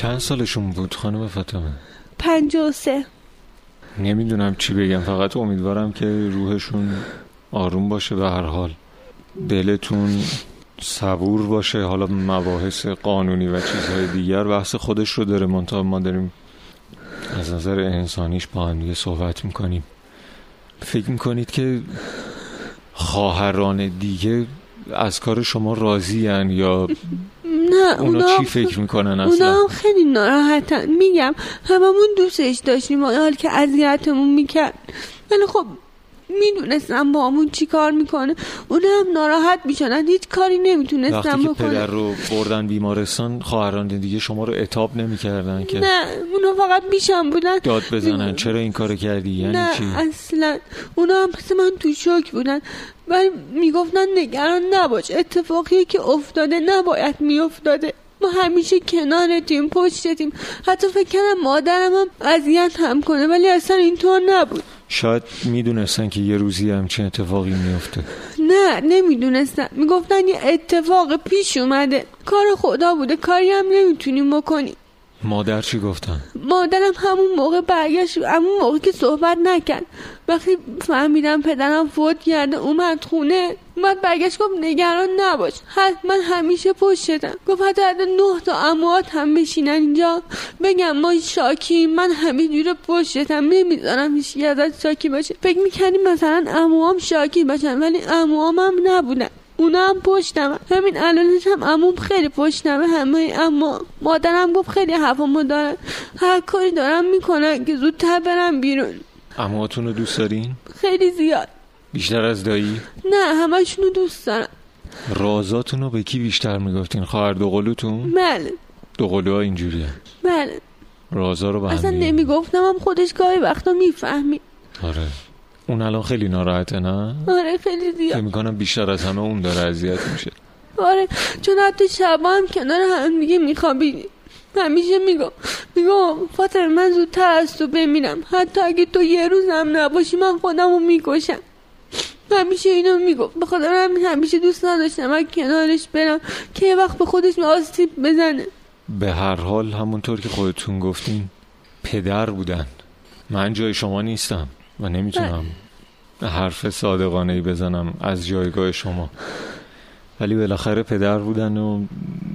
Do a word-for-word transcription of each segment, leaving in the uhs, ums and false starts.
چند سالشون بود خانم فاطمه؟ پنجاه و سه. نمیدونم چی بگم، فقط امیدوارم که روحشون آروم باشه، به هر حال دلتون صبور باشه. حالا مباحث قانونی و چیزهای دیگر بحث خودش رو داره، منطقه ما داریم از نظر انسانیش با هم دیگه صحبت میکنیم. فکر میکنید که خواهران دیگه از کار شما راضی ان یا نه؟ اونا, اونا چی فکر میکنن اصلا؟ اونا خیلی ناراحتن. میگم هممون دوستش داشتیم، حال که اذیتمون میکرد، ولی خب میدونستم با همون چی کار میکنه. اونا هم ناراحت میشنن، هیچ کاری نمیتونستم بکنم. وقتی که پدر رو بردن بیمارستان خواهران دیگه شما رو عتاب نمیکردن که؟ نه، اونا فقط میشن بودن داد بزنن می... چرا این کارو کردی؟ یعنی نه چی؟ اصلا اونا هم مثل من تو شوک بودن، ولی میگفتن نگران نباش، اتفاقی که افتاده نباید میافتاده، ما همیشه کنارتیم، پشتتیم. حتی فکر کردم مادرم هم اذیت هم کنه، ولی اصلا اینطور نبود. شاید میدونستن که یه روزی همچین اتفاقی میفته. نه نمیدونستن، میگفتن یه اتفاق پیش اومده، کار خدا بوده، کاری هم نمیتونیم بکنیم. مادر چی گفتن؟ مادرم همون موقع برگشت، همون موقع که صحبت نکرد. وقتی فهمیدم پدرم فوت کرده اومد خونه، اومد برگشت گفت نگران نباش، من همیشه پشتتم. گفت حتی حتی نه تا عموات هم بشینن اینجا بگم ما شاکی، من همه جور پشتتم، نمیذارم هیچ کی ازت شاکی باشه. فکر میکنیم مثلا عموام شاکی باشن، ولی عموام هم نبودن، اونا هم پشتم. همین الانش هم عموم خیلی پشتم، همه اما مادرم گفت خیلی حوامو دارن، هر کاری دارم میکنن که زودتر برم بیرون. عمواتون رو دوست دارین؟ خیلی زیاد. بیشتر از دایی؟ نه، همشون رو دوست دارم. رازاتون رو به کی بیشتر میگفتین؟ خواهر دوقلوتون؟ بله. دوقلوها اینجوریه؟ بله. رازا رو به هم اصلا نمیگفتم، هم خودش گاهی وقتا میفهمی. آره. اون الان خیلی ناراحته نه؟ آره خیلی زیاد. فکر می‌کنم بیشتر از همه اون داره اذیت میشه. آره، چون حتی شبا هم کنار هم دیگه میخوابی. همیشه میگم میگم فاطمه من زودتر از تو بمیرم، حتی اگه تو یه روز هم نباشی من خودمو میکشم. همیشه اینو میگفت. به خاطر همین همیشه دوست نداشتم من کنارش برم که یه وقت به خودش آسیب بزنه. به هر حال همونطور که خودتون گفتین پدر بودن. من جای شما نیستم و نمیتونم حرف صادقانه‌ای بزنم از جایگاه شما، ولی بالاخره پدر بودن و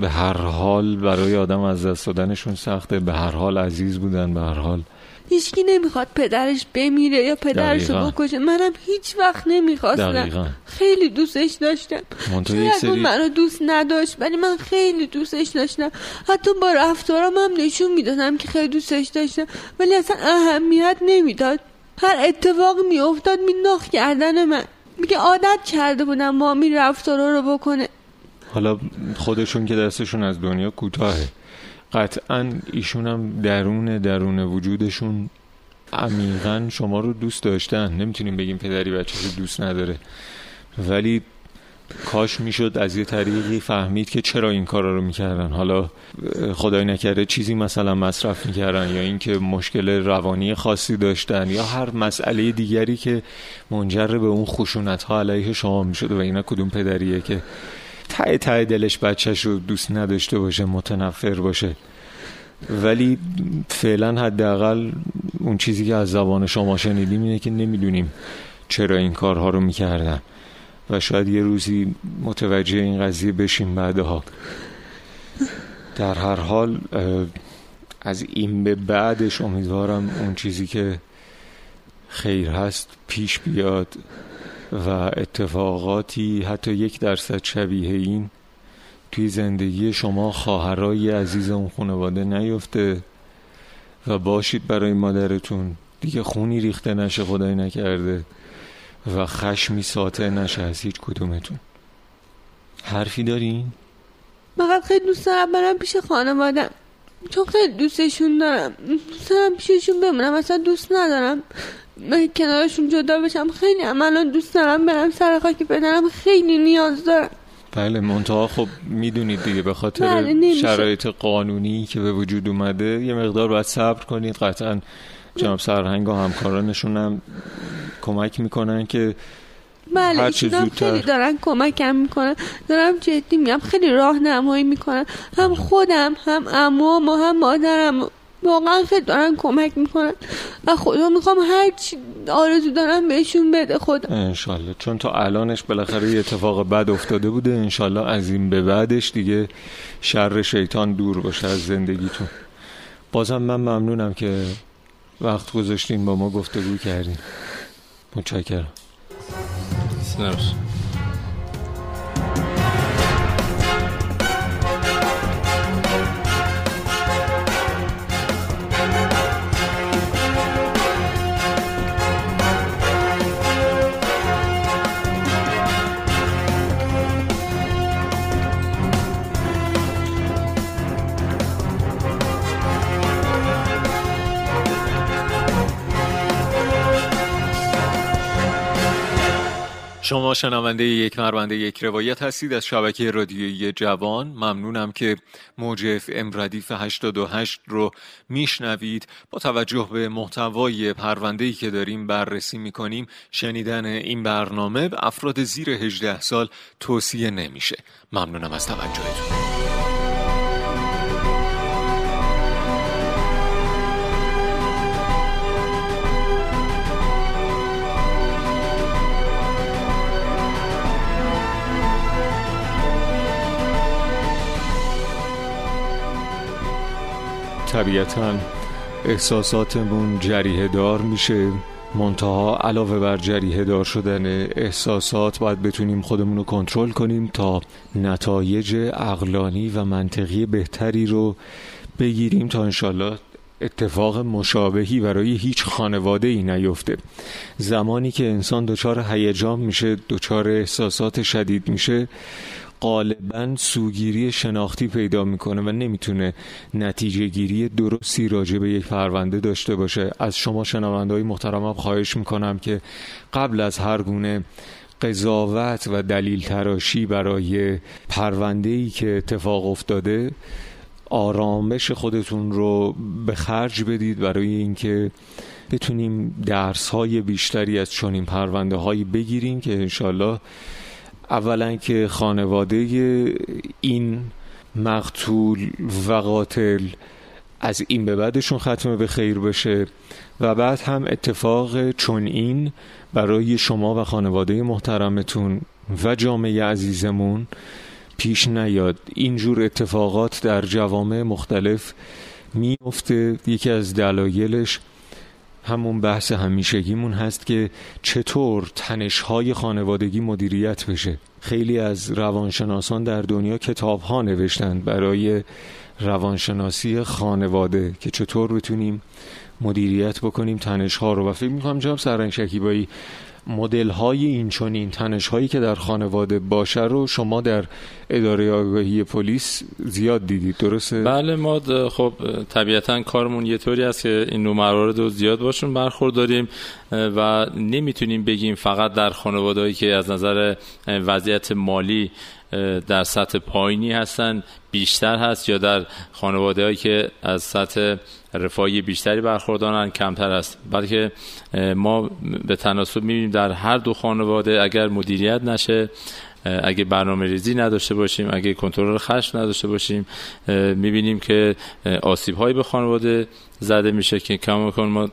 به هر حال برای آدم از دست دادنشون سخته. به هر حال عزیز بودن، به هر حال هیچکی نمیخواد پدرش بمیره یا پدرش رو بکشه. منم هیچ وقت نمیخواستم. دقیقا. خیلی دوستش داشتم، چون سری... منو دوست نداشت ولی من خیلی دوستش داشتم. حتی با رفتارام هم نشون میدادم که خیلی دوستش داشتم، ولی اصلا اهمیت نمیداد. هر اتفاق می افتاد می ناخ کردن من، میگه عادت کرده بودم مامی رفتارا رو بکنه. حالا خودشون که دستشون از دنیا کوتاهه، قطعا ایشون هم درون درون وجودشون عمیقا شما رو دوست داشتن. نمیتونیم بگیم پدری بچه‌ش رو دوست نداره، ولی کاش میشد از یه طریقی فهمید که چرا این کارا رو میکردن. حالا خدای نکرده چیزی مثلا مصرف میکردن، یا اینکه مشکل روانی خاصی داشتن، یا هر مسئله دیگری که منجر به اون خشونت ها علیه شما میشد. و اینا کدوم پدریه که ته ته دلش بچهش رو دوست نداشته باشه، متنفر باشه؟ ولی فعلا حداقل اون چیزی که از زبان شما شنیدیم اینه که نمیدونیم چرا این کارها رو میکردن و شاید یه روزی متوجه این قضیه بشیم بعدها. در هر حال از این به بعدش امیدوارم اون چیزی که خیر هست پیش بیاد و اتفاقاتی حتی یک درصد شبیه این توی زندگی شما خواهرای عزیز اون خانواده نیفته و باشید برای مادرتون، دیگه خونی ریخته نشه خدای نکرده و خشمی ساطع نشه از هیچ کدومتون. حرفی دارین؟ من خیلی دوست دارم برم پیش خانوادم، چون خیلی دوستشون دارم، دوست دارم پیششون بمونم. اصلا دوست ندارم من کنارشون جدا بشم. خیلی الان دوست دارم برم سر خاک پدرم، خیلی نیاز دارم. بله، منتها خب میدونید دیگه به خاطر بله، شرایط قانونی که به وجود اومده یه مقدار باید صبر کنید. قطعاً جناب سرهنگ و همکارانشون هم کمک میکنن که بله ایشون خیلی دارن کمکم میکنن، دارم جدی میگم، خیلی راهنمایی میکنن، هم خودم هم عموم و هم مادرم واقعا خیلی دارن کمک میکنن و خدا میخوام هر چی آرزو دارم بهشون بده خدا انشالله، چون تا الانش بالاخره یه اتفاق بد افتاده بوده، انشالله از این به بعدش دیگه شر شیطان دور باشه از زندگیتون. بازم من ممنونم که وقت گذاشتین با ما گفتگو کردین. متشکرم. سلامت. شما شنونده یک مربنده یک روایت هستید از شبکه رادیویی جوان. ممنونم که موج اف ام ردیف هشتاد و هشت رو میشنوید. با توجه به محتوای پرونده‌ای که داریم بررسی میکنیم، شنیدن این برنامه به افراد زیر هجده سال توصیه نمیشه. ممنونم از توجهتون. طبیعتاً احساساتمون جریحه دار میشه، منتها علاوه بر جریحه دار شدن احساسات باید بتونیم خودمون رو کنترل کنیم تا نتایج عقلانی و منطقی بهتری رو بگیریم، تا انشالله اتفاق مشابهی برای هیچ خانواده‌ای نیفته. زمانی که انسان دچار هیجان میشه، دچار احساسات شدید میشه، غالباً سوگیری شناختی پیدا میکنه و نمیتونه نتیجه گیری درستی راجع به یک پرونده داشته باشه. از شما شنونده‌های محترمم خواهش میکنم که قبل از هر گونه قضاوت و دلیل تراشی برای پرونده‌ای که اتفاق افتاده، آرامش خودتون رو به خرج بدید برای اینکه بتونیم درس‌های بیشتری از چنین پرونده‌هایی بگیریم که انشالله اولا که خانواده این مقتول و قاتل از این به بعدشون ختم به خیر بشه و بعد هم اتفاق چون این برای شما و خانواده محترمتون و جامعه عزیزمون پیش نیاد. اینجور اتفاقات در جوامع مختلف میفته. یکی از دلایلش همون بحث همیشگیمون هست که چطور تنش‌های خانوادگی مدیریت بشه. خیلی از روانشناسان در دنیا کتاب‌ها نوشتن برای روانشناسی خانواده که چطور بتونیم مدیریت بکنیم تنش‌ها رو. و فکر می‌کنم جناب سرنگ شکیبایی مدل‌های این چنین تنش‌هایی که در خانواده باشه رو شما در اداره آگاهی پلیس زیاد دیدید، درسته؟ بله، ما خب طبیعتاً کارمون یه طوری است که این نوع موارد رو زیاد باشون برخورداریم و نمیتونیم بگیم فقط در خانواده‌ای که از نظر وضعیت مالی در سطح پایینی هستن بیشتر هست یا در خانواده‌ای که از سطح رفاهی بیشتری برخوردارن کمتر است، بلکه ما به تناسب می‌بینیم در هر دو خانواده اگر مدیریت نشه، اگه برنامه‌ریزی نداشته باشیم، اگه کنترل خشم نداشته باشیم، می‌بینیم که آسیب‌هایی به خانواده زده میشه که کماکان ما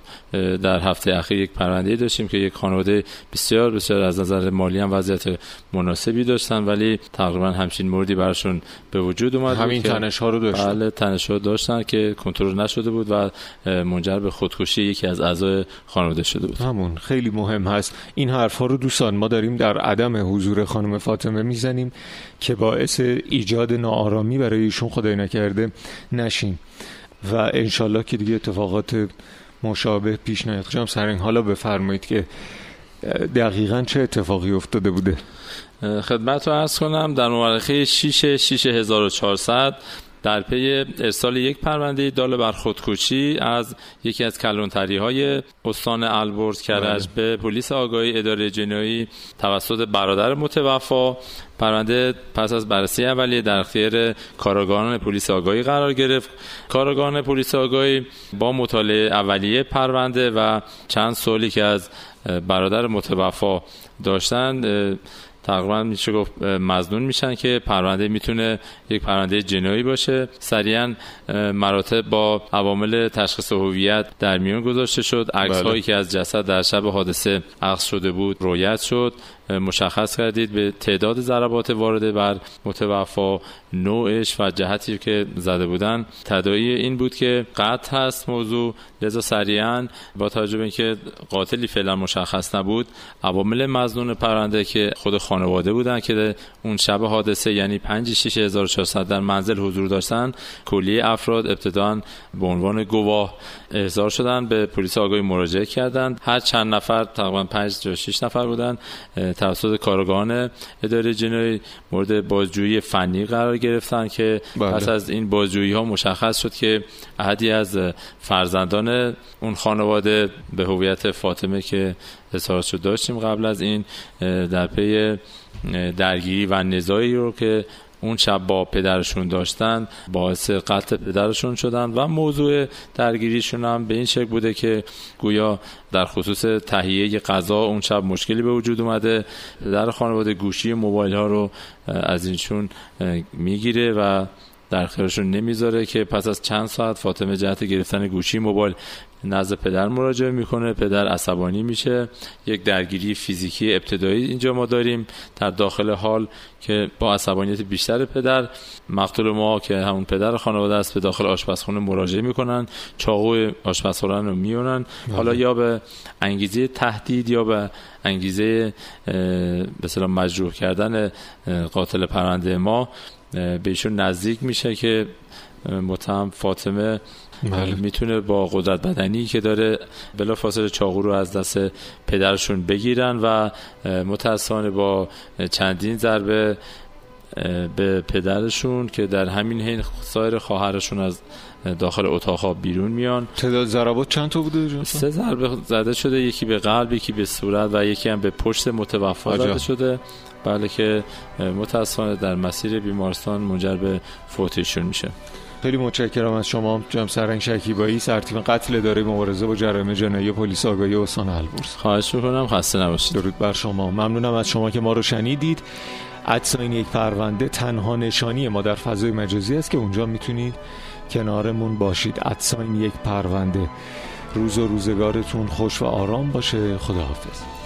در هفته اخیر یک پرونده داشتیم که یک خانواده بسیار بسیار از نظر مالی هم وضعیت مناسبی داشتن ولی تقریبا همچین موردی براشون به وجود اومد، همین تنش‌ها رو داشتن. بله، تنش‌ها داشتن که کنترل نشده بود و منجر به خودکشی یکی از اعضای خانواده شده بود. همون خیلی مهم هست. این حرفا رو دوستان ما داریم در عدم حضور خانم فاطمه میزنیم که باعث ایجاد ناآرامی برای ایشون خدای نکرده نشیم و انشالله که دیگه اتفاقات مشابه پیش نیاد. جناب سرنگ، حالا بفرمایید که دقیقاً چه اتفاقی افتاده بوده؟ خدمت رو عرض کنم. در مورخه شش شش هزار و چهارصد در پی ارسال یک پرونده دال بر خودکشی از یکی از کلانتری‌های استان البرز کرج به پلیس آگاهی اداره جنایی توسط برادر متوفا، پرونده پس از بررسی اولیه در اختیار کارآگاهان پلیس آگاهی قرار گرفت. کارآگاهان پلیس آگاهی با مطالعه اولیه پرونده و چند سوالی که از برادر متوفا داشتند تقریبا میشه گفت مظنون میشن که پرونده میتونه یک پرونده جنایی باشه. سریعا مراتب با عوامل تشخیص هویت در میون گذاشته شد. عکس‌هایی بله. که از جسد در شب حادثه اخذ شده بود رویت شد. مشخص کردید به تعداد ضربات وارده بر متوفا، نوعش و جهتی که زده بودن. تداعی این بود که قتل هست موضوع، لذا سریعا با توجه به اینکه قاتلی فعلا مشخص نبود، عوامل مظنون پرونده که خود خانواده بودن که اون شب حادثه یعنی پنج شش هزار و چهارصد در منزل حضور داشتن، کلیه افراد ابتداً به عنوان گواه احضار شدن، به پلیس آگاهی مراجعه کردند. هر چند نفر تقریبا پنج تا شش نفر بودن، توسط کارآگاهان اداره جنایی مورد بازجویی فنی قرار گرفتن که بله. پس از این بازجویی‌ها مشخص شد که احدی از فرزندان اون خانواده به هویت فاطمه که اظهارش رو داشتیم قبل از این، در پی درگیری و نزاعی رو که اون شب با پدرشون داشتن باعث قتل پدرشون شدن و موضوع درگیریشون هم به این شکل بوده که گویا در خصوص تهیه غذا اون شب مشکلی به وجود اومده، در خانواده گوشی موبایل ها رو از اینشون میگیره و در اختیارشون نمیذاره که پس از چند ساعت فاطمه جهت گرفتن گوشی موبایل نزد پدر مراجعه میکنه، پدر عصبانی میشه. یک درگیری فیزیکی ابتدایی اینجا ما داریم در داخل حال که با عصبانیت بیشتر پدر، مقتول ما که همون پدر خانواده است به داخل آشپزخونه مراجعه میکنن، چاقو آشپزخونه رو میونن، حالا یا به انگیزه تهدید یا به انگیزه به اصطلاح مجروح کردن قاتل پرونده ما بهشون نزدیک میشه که متهم فاطمه بله. میتونه با قدرت بدنی که داره بلافاصله چاقو رو از دست پدرشون بگیرن و متأسفانه با چندین ضربه به پدرشون که در همین حین سایر خواهرشون از داخل اتاق بیرون میان. تعداد ضربات چند تا بوده جنسا؟ سه ضربه زده شده، یکی به قلب، یکی به صورت و یکی هم به پشت متوفا زده شده، بله که متأسفانه در مسیر بیمارستان منجر به فوتشون میشه. خیلی متشکرم از شما جناب سرهنگ شکیبایی، سرتیپ قتل اداره مبارزه با جرایم جنایی پلیس آگاهی استان البرز. خواهش می‌کنم، خسته نباشید. درود بر شما. ممنونم از شما که ما رو شنیدید. ادساین یک پرونده تنها نشانی ما در فضای مجازی است که اونجا میتونید کنارمون باشید. ادساین یک پرونده. روز و روزگارتون خوش و آرام باشه. خداحافظ.